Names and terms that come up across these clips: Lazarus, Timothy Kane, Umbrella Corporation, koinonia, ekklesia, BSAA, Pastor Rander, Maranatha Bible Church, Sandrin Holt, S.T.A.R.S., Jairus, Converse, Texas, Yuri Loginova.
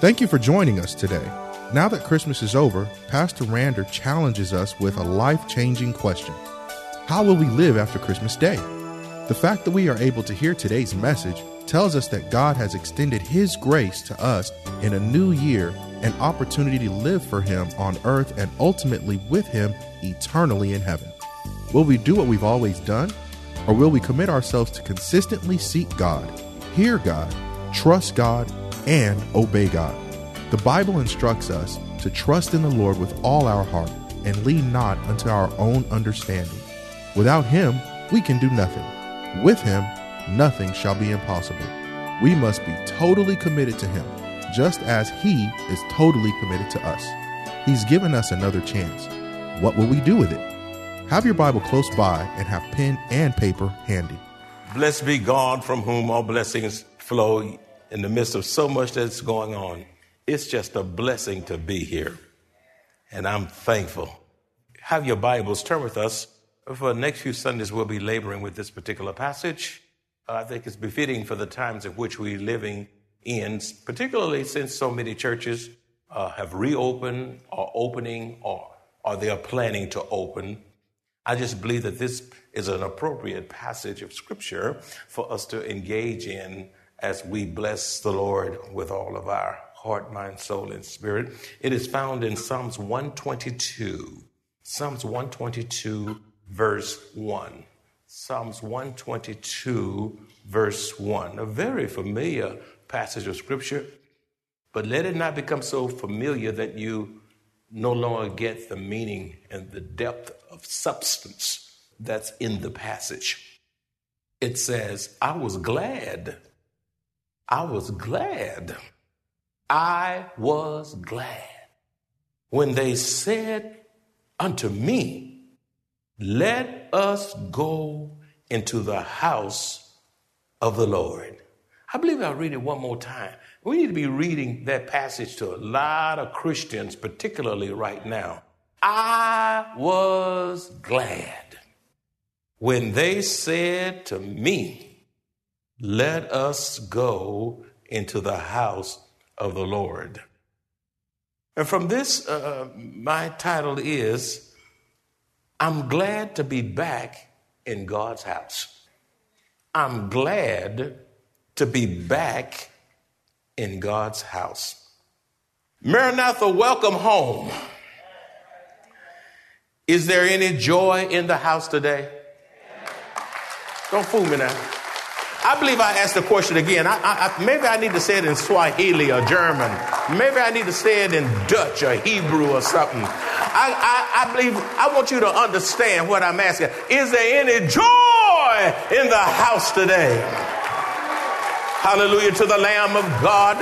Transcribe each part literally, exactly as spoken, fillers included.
Thank you for joining us today. Now that Christmas is over, Pastor Rander challenges us with a life-changing question. How will we live after Christmas Day? The fact that we are able to hear today's message tells us that God has extended His grace to us in a new year, an opportunity to live for Him on earth and ultimately with Him eternally in heaven. Will we do what we've always done? Or will we commit ourselves to consistently seek God, hear God, trust God, and obey God? The Bible instructs us to trust in the Lord with all our heart and lean not unto our own understanding. Without Him, we can do nothing. With Him, nothing shall be impossible. We must be totally committed to Him, just as He is totally committed to us. He's given us another chance. What will we do with it? Have your Bible close by and have pen and paper handy. Blessed be God, from whom all blessings flow. In the midst of so much that's going on, it's just a blessing to be here. And I'm thankful. Have your Bibles. Turn with us. For the next few Sundays, we'll be laboring with this particular passage. I think it's befitting for the times in which we're living in, particularly since so many churches uh, have reopened or opening or, or they are planning to open. I just believe that this is an appropriate passage of Scripture for us to engage in as we bless the Lord with all of our heart, mind, soul, and spirit. It is found in Psalms one twenty-two. Psalms one twenty-two, verse one. Psalms one twenty-two, verse one. A very familiar passage of Scripture, but let it not become so familiar that you no longer get the meaning and the depth of substance that's in the passage. It says, I was glad. I was glad. I was glad when they said unto me, let us go into the house of the Lord. I believe I'll read it one more time. We need to be reading that passage to a lot of Christians, particularly right now. I was glad when they said to me, let us go into the house of the Lord. And from this, uh, my title is, I'm glad to be back in God's house. I'm glad to be back in God's house. Maranatha, welcome home. Is there any joy in the house today? Don't fool me now. I believe I asked the question again. I, I, I, maybe I need to say it in Swahili or German. Maybe I need to say it in Dutch or Hebrew or something. I, I, I believe I want you to understand what I'm asking. Is there any joy in the house today? Hallelujah to the Lamb of God,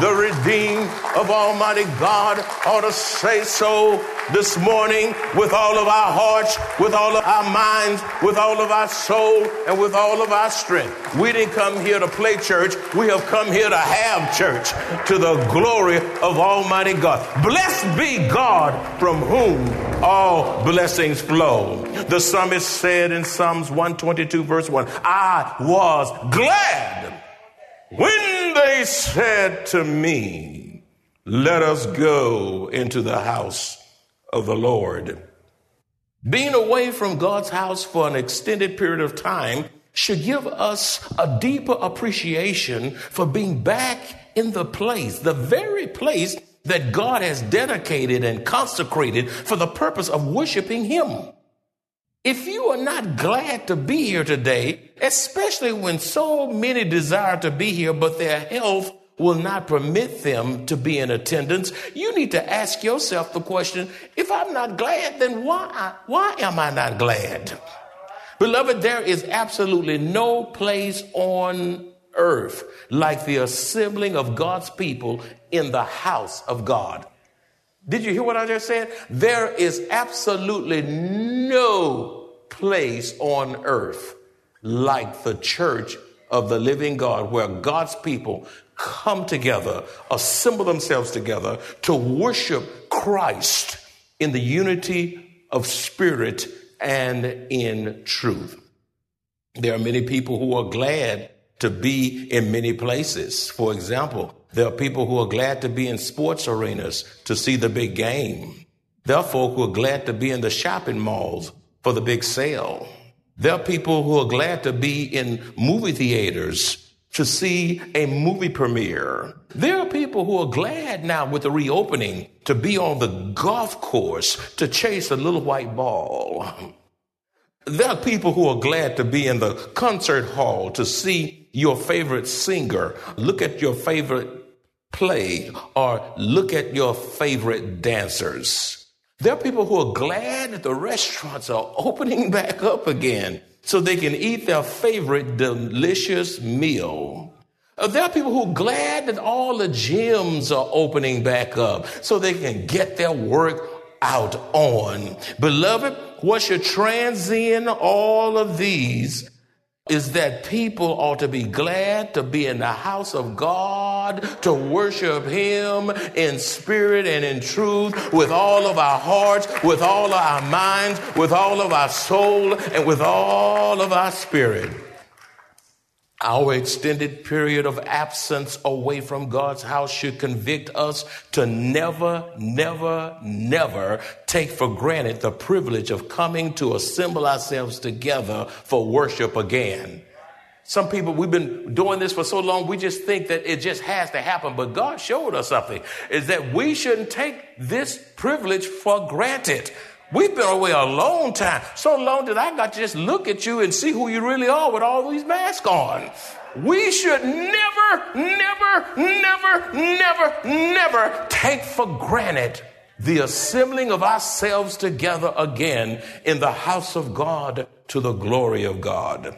the redeemed of Almighty God ought to say so this morning with all of our hearts, with all of our minds, with all of our soul, and with all of our strength. We didn't come here to play church. We have come here to have church to the glory of Almighty God. Blessed be God, from whom all blessings flow. The psalmist said in Psalms one twenty-two, verse one, I was glad when they said to me, let us go into the house of the Lord. Being away from God's house for an extended period of time should give us a deeper appreciation for being back in the place, the very place that God has dedicated and consecrated for the purpose of worshiping Him. If you are not glad to be here today, especially when so many desire to be here, but their health will not permit them to be in attendance, you need to ask yourself the question, if I'm not glad, then why, why am I not glad? Beloved, there is absolutely no place on earth like the assembling of God's people in the house of God. Did you hear what I just said? There is absolutely no place on earth like the church of the living God, where God's people come together, assemble themselves together to worship Christ in the unity of spirit and in truth. There are many people who are glad to be in many places. For example, There are people who are glad to be in sports arenas to see the big game. There are folk who are glad to be in the shopping malls for the big sale. There are people who are glad to be in movie theaters to see a movie premiere. There are people who are glad now with the reopening to be on the golf course to chase a little white ball. There are people who are glad to be in the concert hall to see your favorite singer, look at your favorite play, or look at your favorite dancers. There are people who are glad that the restaurants are opening back up again, so they can eat their favorite delicious meal. There are people who are glad that all the gyms are opening back up so they can get their work out on. Beloved, what should transcend all of these is that people ought to be glad to be in the house of God, to worship him in spirit and in truth, with all of our hearts, with all of our minds, with all of our soul, and with all of our spirit. Our extended period of absence away from God's house should convict us to never, never, never take for granted the privilege of coming to assemble ourselves together for worship again. Some people, we've been doing this for so long, we just think that it just has to happen. But God showed us something, is that we shouldn't take this privilege for granted. We've been away a long time, so long that I got to just look at you and see who you really are with all these masks on. We should never, never, never, never, never take for granted the assembling of ourselves together again in the house of God to the glory of God.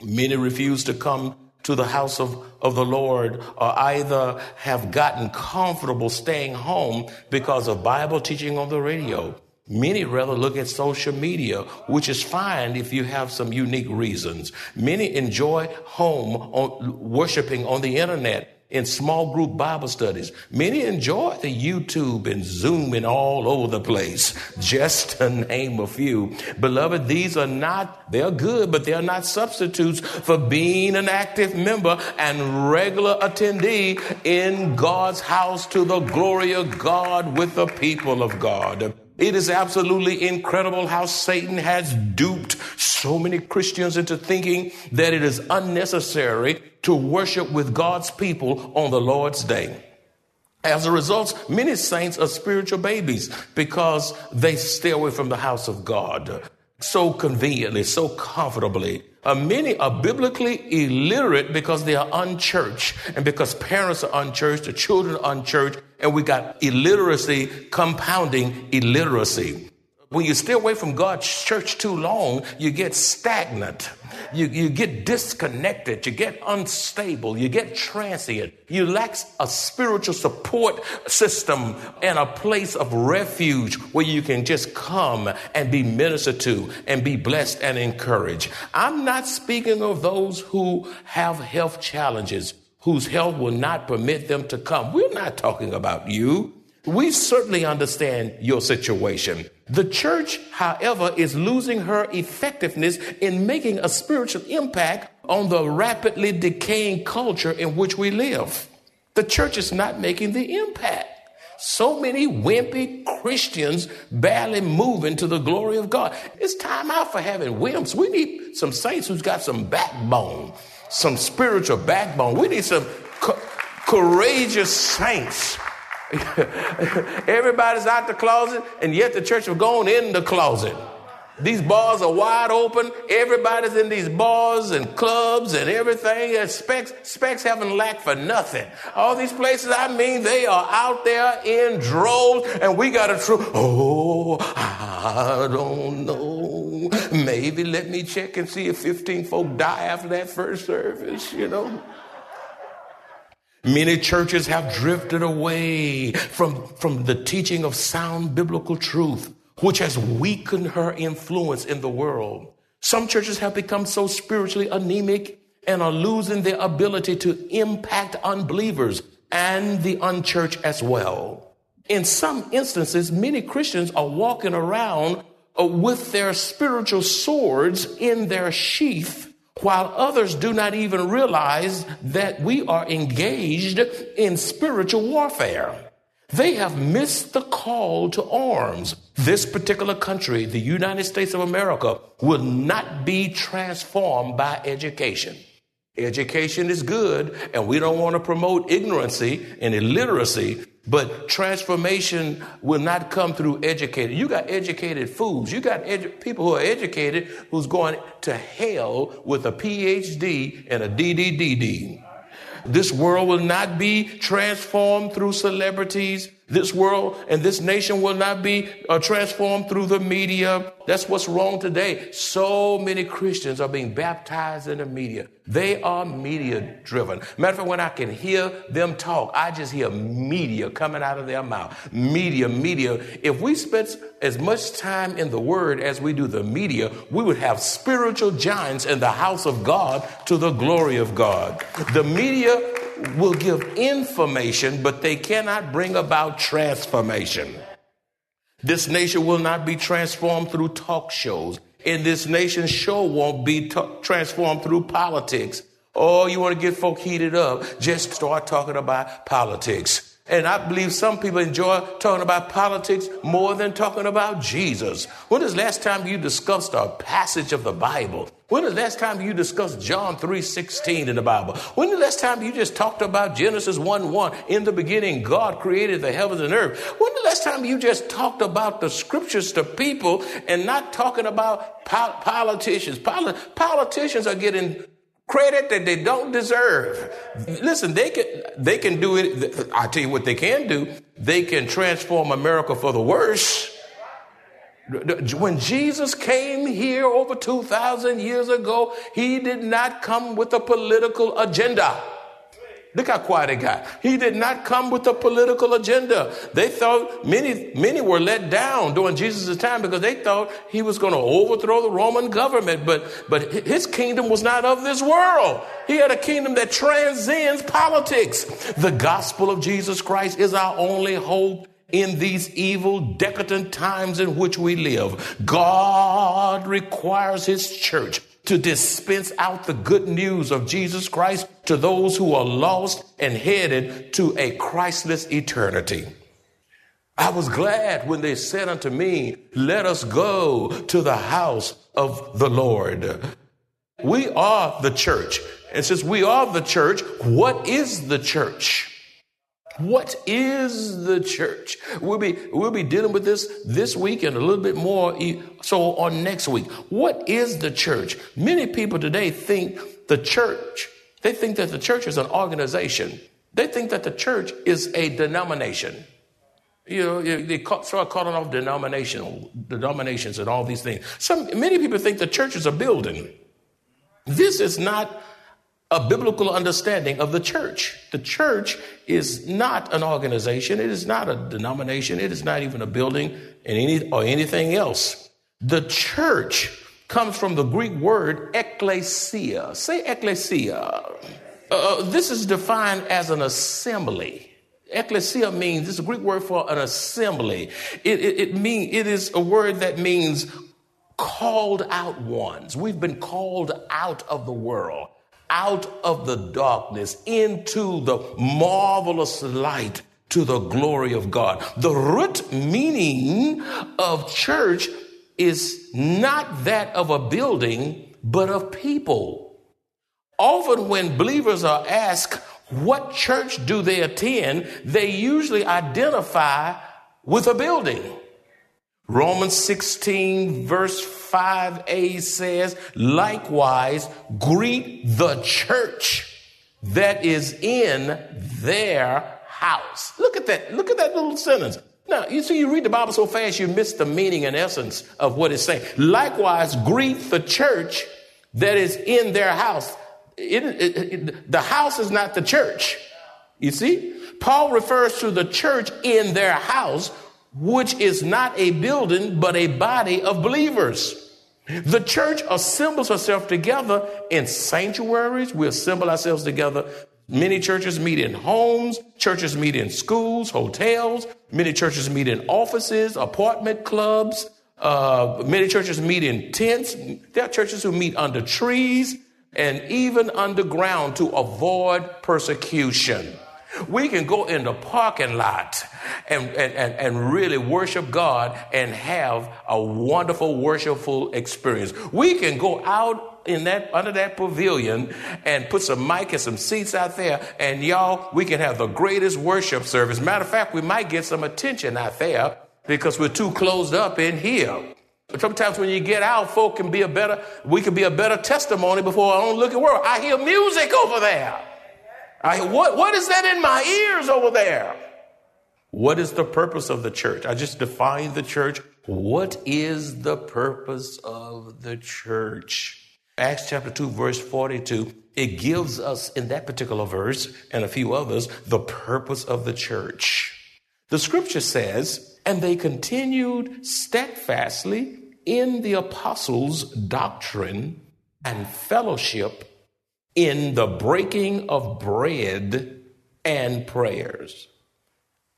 Many refuse to come to the house of, of the Lord, or either have gotten comfortable staying home because of Bible teaching on the radio. Many rather look at social media, which is fine if you have some unique reasons. Many enjoy home on, worshiping on the internet in small group Bible studies. Many enjoy the YouTube and Zoom and all over the place, just to name a few. Beloved, these are not, they're good, but they're not substitutes for being an active member and regular attendee in God's house to the glory of God with the people of God. It is absolutely incredible how Satan has duped so many Christians into thinking that it is unnecessary to worship with God's people on the Lord's day. As a result, many saints are spiritual babies because they stay away from the house of God so conveniently, so comfortably. Uh, many are biblically illiterate because they are unchurched, and because parents are unchurched, the children are unchurched, and we got illiteracy compounding illiteracy. When you stay away from God's church too long, you get stagnant. You, you get disconnected. You get unstable. You get transient. You lack a spiritual support system and a place of refuge where you can just come and be ministered to and be blessed and encouraged. I'm not speaking of those who have health challenges, whose health will not permit them to come. We're not talking about you. We certainly understand your situation. The church, however, is losing her effectiveness in making a spiritual impact on the rapidly decaying culture in which we live. The church is not making the impact. So many wimpy Christians barely moving to the glory of God. It's time out for having wimps. We need some saints who's got some backbone, some spiritual backbone. We need some co- courageous saints. Everybody's out the closet, and yet the church have gone in the closet. These bars are wide open. Everybody's in these bars and clubs and everything. And specs, specs haven't lacked for nothing. All these places, I mean, they are out there in droves, and we got a true, oh, I don't know. Maybe let me check and see if fifteen folk die after that first service, you know. Many churches have drifted away from, from the teaching of sound biblical truth, which has weakened her influence in the world. Some churches have become so spiritually anemic and are losing their ability to impact unbelievers and the unchurched as well. In some instances, many Christians are walking around with their spiritual swords in their sheath, while others do not even realize that we are engaged in spiritual warfare. They have missed the call to arms. This particular country, the United States of America, will not be transformed by education. Education is good, and we don't want to promote ignorancy and illiteracy, but transformation will not come through educated. You got educated fools. You got edu- people who are educated who's going to hell with a P H D and a D D D D. This world will not be transformed through celebrities. This world and this nation will not be uh, transformed through the media. That's what's wrong today. So many Christians are being baptized in the media. They are media driven. Matter of fact, when I can hear them talk, I just hear media coming out of their mouth. Media, media. If we spent as much time in the word as we do the media, we would have spiritual giants in the house of God to the glory of God. The media will give information, but they cannot bring about transformation. This nation will not be transformed through talk shows. And this nation's show won't be t- transformed through politics. Oh, you want to get folk heated up? Just start talking about politics. And I believe some people enjoy talking about politics more than talking about Jesus. When is the last time you discussed a passage of the Bible? When is the last time you discussed John three sixteen in the Bible? When is the last time you just talked about Genesis one one? In the beginning, God created the heavens and earth. When is the last time you just talked about the scriptures to people and not talking about pol- politicians? Pol- politicians are getting credit that they don't deserve. Listen, they can they can do it. I tell you what they can do. They can transform America for the worse. When Jesus came here over two thousand years ago, he did not come with a political agenda. Look how quiet it got. He did not come with a political agenda. They thought many, many were let down during Jesus' time because they thought he was going to overthrow the Roman government. But, but his kingdom was not of this world. He had a kingdom that transcends politics. The gospel of Jesus Christ is our only hope in these evil, decadent times in which we live. God requires his church to dispense out the good news of Jesus Christ to those who are lost and headed to a Christless eternity. I was glad when they said unto me, "Let us go to the house of the Lord." We are the church. And since we are the church, what is the church? What is the church? We'll be we'll be dealing with this this week and a little bit more so on next week. What is the church? Many people today think the church, they think that the church is an organization. They think that the church is a denomination. You know, they start calling off denominational denominations and all these things. Some many people think the church is a building. This is not a biblical understanding of the church. The church is not an organization. It is not a denomination. It is not even a building and any or anything else. The church comes from the Greek word ekklesia. Say ekklesia. Uh, this is defined as an assembly. Ekklesia means, this is a Greek word for an assembly. It, it, it mean, it is a word that means called out ones. We've been called out of the world, out of the darkness into the marvelous light to the glory of God. The root meaning of church is not that of a building, but of people. Often when believers are asked what church do they attend, they usually identify with a building. Romans sixteen verse five a says, likewise, greet the church that is in their house. Look at that. Look at that little sentence. Now, you see, you read the Bible so fast, you miss the meaning and essence of what it's saying. Likewise, greet the church that is in their house. It, it, it, the house is not the church. You see, Paul refers to the church in their house, which is not a building, but a body of believers. The church assembles herself together in sanctuaries. We assemble ourselves together. Many churches meet in homes. Churches meet in schools, hotels. Many churches meet in offices, apartment clubs. Uh, many churches meet in tents. There are churches who meet under trees. and even underground to avoid persecution. We can go in the parking lot and, and, and, and really worship God and have a wonderful, worshipful experience. We can go out in that under that pavilion and put some mic and some seats out there, and y'all, we can have the greatest worship service. Matter of fact, we might get some attention out there because we're too closed up in here. Sometimes when you get out, folk can be a better, we can be a better testimony before our own looking world. I hear music over there. I, what, what is that in my ears over there? What is the purpose of the church? I just defined the church. What is the purpose of the church? Acts chapter two, verse forty-two. It gives us in that particular verse and a few others, the purpose of the church. The scripture says, and they continued steadfastly in the apostles' doctrine and fellowship, in the breaking of bread and prayers.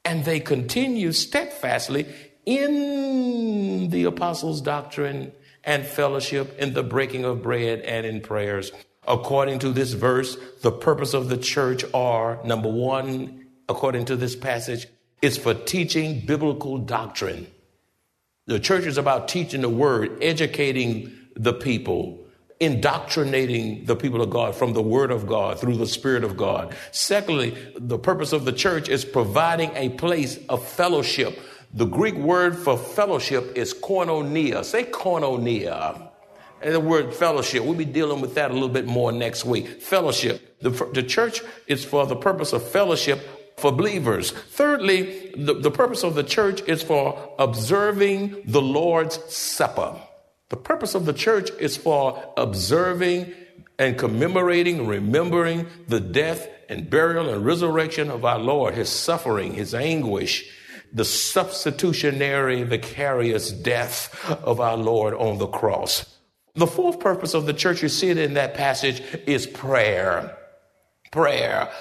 And they continue steadfastly in the apostles' doctrine and fellowship, in the breaking of bread and in prayers. According to this verse, the purpose of the church are, number one, according to this passage, it's for teaching biblical doctrine. The church is about teaching the word, educating the people, indoctrinating the people of God from the word of God through the Spirit of God. Secondly, the purpose of the church is providing a place of fellowship. The Greek word for fellowship is koinonia. Say koinonia. And the word fellowship, we'll be dealing with that a little bit more next week. Fellowship. The, the church is for the purpose of fellowship for believers. Thirdly, the, the purpose of the church is for observing the Lord's Supper. The purpose of the church is for observing and commemorating, remembering the death and burial and resurrection of our Lord, his suffering, his anguish, the substitutionary, vicarious death of our Lord on the cross. The fourth purpose of the church, you see it in that passage, is prayer. Prayer.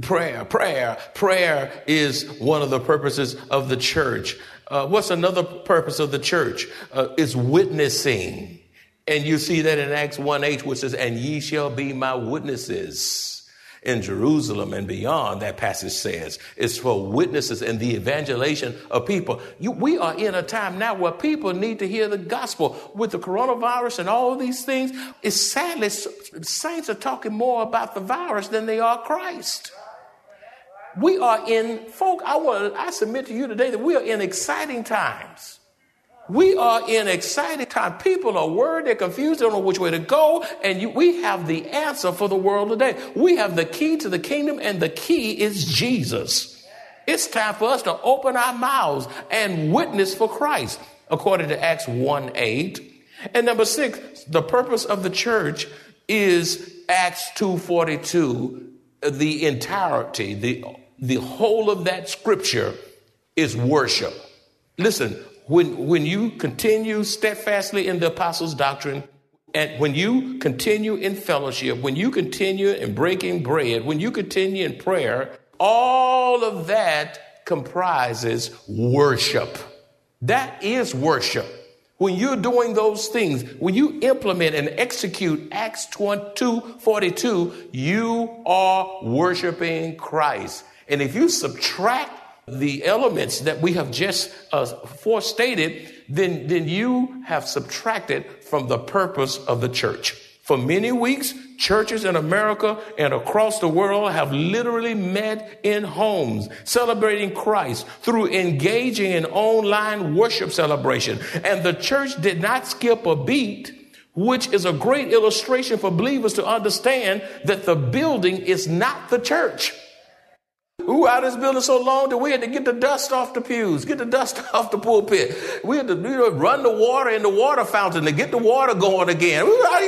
Prayer, prayer, prayer is one of the purposes of the church. Uh, what's another purpose of the church? Uh, it's witnessing. And you see that in Acts one eight, which says, and ye shall be my witnesses in Jerusalem and beyond, that passage says. It's for witnesses and the evangelization of people. You, we are in a time now where people need to hear the gospel. With the coronavirus and all these things, it's sadly, saints are talking more about the virus than they are Christ. We are in, folk, I want I submit to you today that we are in exciting times. We are in exciting times. People are worried, they're confused, they don't know which way to go, and you, we have the answer for the world today. We have the key to the kingdom, and the key is Jesus. It's time for us to open our mouths and witness for Christ, according to Acts one eight. And number six, the purpose of the church is Acts two forty-two. The entirety, the the whole of that scripture is worship. Listen, when when you continue steadfastly in the apostles' doctrine, and when you continue in fellowship, when you continue in breaking bread, when you continue in prayer, all of that comprises worship. That is worship. When you're doing those things, when you implement and execute Acts two forty-two, you are worshiping Christ. And if you subtract the elements that we have just uh, forestated, then, then you have subtracted from the purpose of the church. For many weeks, churches in America and across the world have literally met in homes, celebrating Christ through engaging in online worship celebration. And the church did not skip a beat, which is a great illustration for believers to understand that the building is not the church. Ooh, out of this building so long that we had to get the dust off the pews, get the dust off the pulpit. We had to you know, run the water in the water fountain to get the water going again. We were out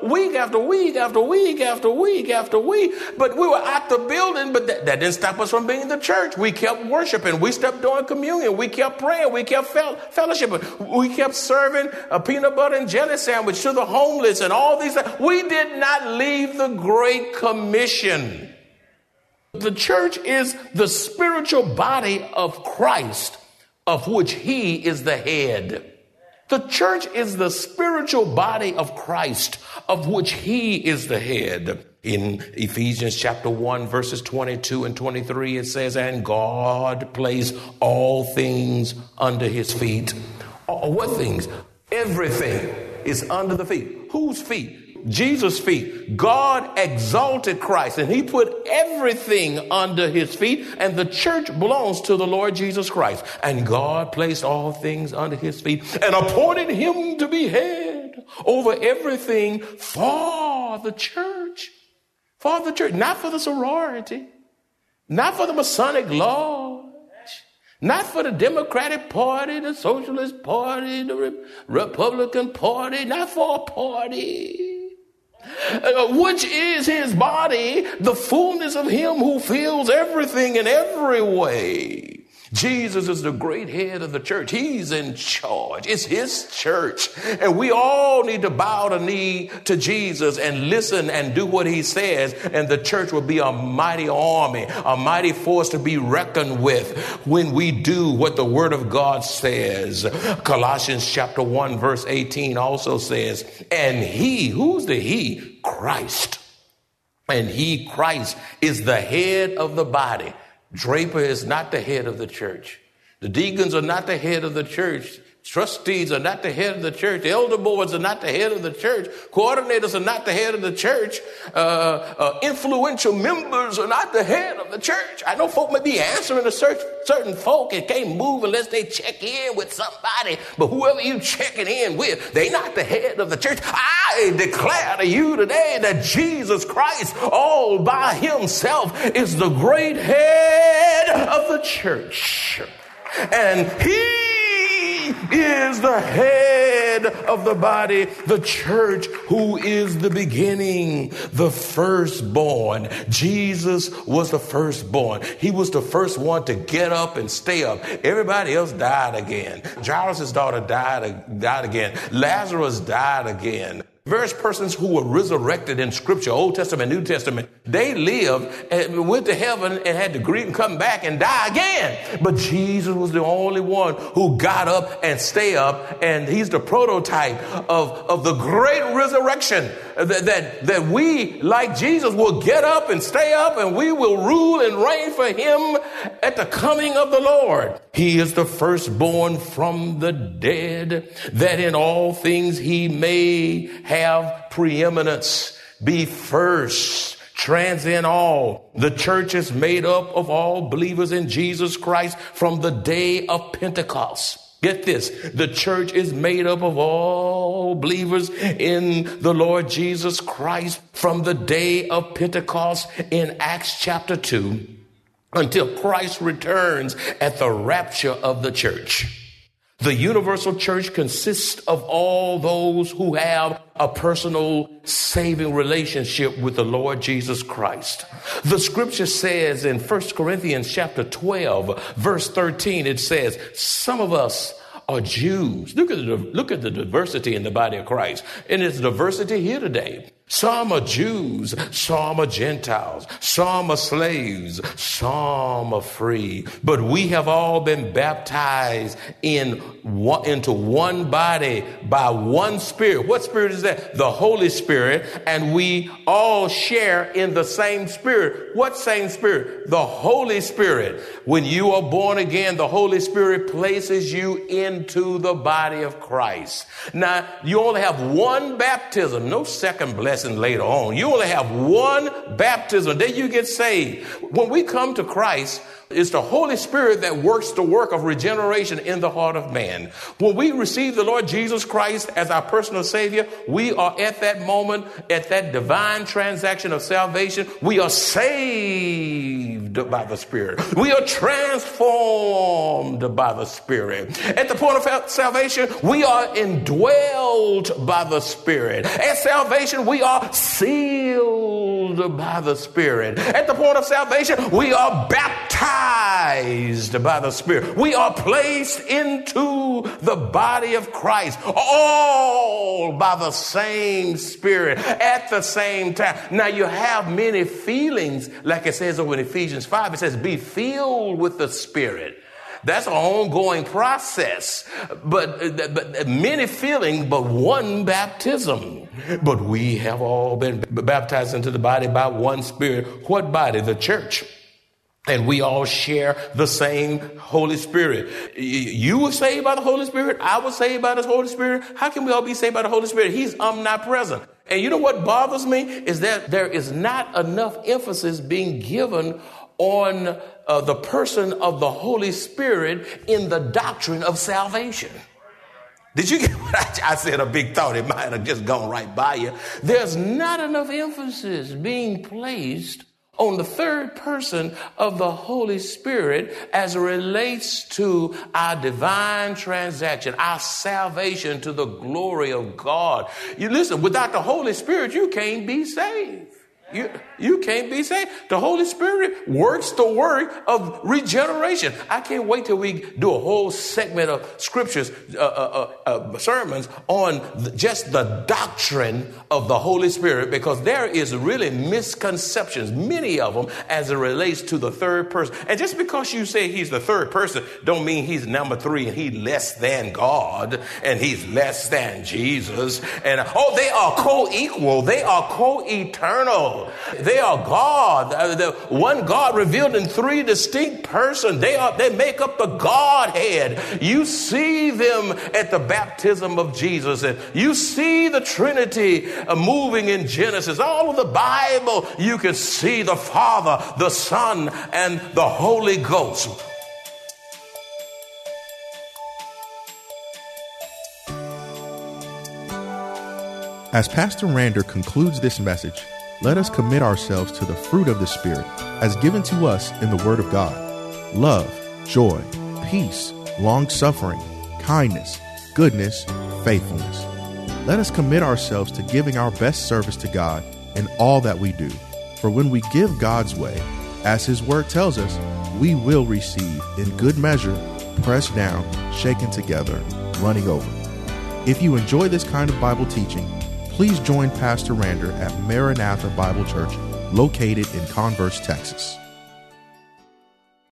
here week after week after week after week after week. But we were out the building, but that, that didn't stop us from being the church. We kept worshiping. We kept doing communion. We kept praying. We kept fel- fellowshipping. We kept serving a peanut butter and jelly sandwich to the homeless and all these things. We did not leave the Great Commission. The church is the spiritual body of Christ, of which he is the head. The church is the spiritual body of Christ, of which he is the head. In Ephesians chapter one, verses twenty-two and twenty-three, it says, and God placed all things under his feet. All, what things? Everything is under the feet. Whose feet? Jesus' feet. God exalted Christ, and he put everything under his feet, and the church belongs to the Lord Jesus Christ. And God placed all things under his feet and appointed him to be head over everything for the church. For the church, not for the sorority, not for the Masonic lodge, not for the Democratic Party, the Socialist Party, the Re- Republican Party, not for a party, uh, which is his body, the fullness of him who fills everything in every way. Jesus is the great head of the church. He's in charge. It's his church. And we all need to bow the knee to Jesus and listen and do what he says. And the church will be a mighty army, a mighty force to be reckoned with when we do what the word of God says. Colossians chapter one, verse eighteen also says, and he, who's the he? Christ. And he, Christ, is the head of the body. Draper is not the head of the church. The deacons are not the head of the church. Trustees are not the head of the church. Elder boards are not the head of the church. Coordinators are not the head of the church. Uh, uh, influential members are not the head of the church. I know folk may be answering to certain folk and can't move unless they check in with somebody. But whoever you checking in with, they not the head of the church. I declare to you today that Jesus Christ all by himself is the great head of the church. And he is the head of the body, the church, who is the beginning, the firstborn. Jesus was the firstborn. He was the first one to get up and stay up. Everybody else died again. Jairus' daughter died, died again. Lazarus died again. Various persons who were resurrected in Scripture, Old Testament, New Testament, they lived and went to heaven and had to grieve and come back and die again. But Jesus was the only one who got up and stayed up, and he's the prototype of, of the great resurrection that, that, that we, like Jesus, will get up and stay up, and we will rule and reign for him at the coming of the Lord. He is the firstborn from the dead, that in all things he may have Have preeminence, be first, transcend all. The church is made up of all believers in Jesus Christ from the day of Pentecost. Get this, the church is made up of all believers in the Lord Jesus Christ from the day of Pentecost in Acts chapter two until Christ returns at the rapture of the church. The universal church consists of all those who have a personal saving relationship with the Lord Jesus Christ. The scripture says in First Corinthians chapter twelve, verse thirteen, it says, some of us are Jews. Look at the, look at the diversity in the body of Christ. And it's diversity here today. Some are Jews, some are Gentiles, some are slaves, some are free. But we have all been baptized in one, into one body by one Spirit. What Spirit is that? The Holy Spirit. And we all share in the same Spirit. What same Spirit? The Holy Spirit. When you are born again, the Holy Spirit places you into the body of Christ. Now, you only have one baptism, no second blessing. And later on, you only have one baptism. Then you get saved. When we come to Christ, it's the Holy Spirit that works the work of regeneration in the heart of man. When we receive the Lord Jesus Christ as our personal Savior, we are at that moment, at that divine transaction of salvation, we are saved by the Spirit. We are transformed by the Spirit. At the point of salvation, we are indwelled by the Spirit. At salvation, we are sealed by the Spirit. At the point of salvation, we are baptized by the Spirit. We are placed into the body of Christ, all by the same Spirit at the same time. Now you have many feelings, like it says over in Ephesians five, it says, be filled with the Spirit. That's an ongoing process. But, but many feelings, but one baptism. But we have all been baptized into the body by one Spirit. What body? The church. And we all share the same Holy Spirit. You were saved by the Holy Spirit. I was saved by the Holy Spirit. How can we all be saved by the Holy Spirit? He's omnipresent. And you know what bothers me is that there is not enough emphasis being given on uh, the person of the Holy Spirit in the doctrine of salvation. Did you get what I, I said? A big thought. It might have just gone right by you. There's not enough emphasis being placed on the third person of the Holy Spirit as it relates to our divine transaction, our salvation to the glory of God. You listen, without the Holy Spirit, you can't be saved. You, you can't be saved. The Holy Spirit works the work of regeneration. I can't wait till we do a whole segment of scriptures, uh, uh, uh, sermons on just the doctrine of the Holy Spirit, because there is really misconceptions, many of them, as it relates to the third person. And just because you say he's the third person don't mean he's number three and he's less than God and he's less than Jesus. And oh, they are co-equal. They are co-eternal. They are God, the one God revealed in three distinct persons. They are, they make up the Godhead. You see them at the baptism of Jesus, and you see the Trinity moving in Genesis. All of the Bible, you can see the Father, the Son, and the Holy Ghost. As Pastor Rander concludes this message, let us commit ourselves to the fruit of the Spirit as given to us in the Word of God: love, joy, peace, long-suffering, kindness, goodness, faithfulness. Let us commit ourselves to giving our best service to God in all that we do. For when we give God's way, as His Word tells us, we will receive in good measure, pressed down, shaken together, running over. If you enjoy this kind of Bible teaching, please join Pastor Rander at Maranatha Bible Church, located in Converse, Texas.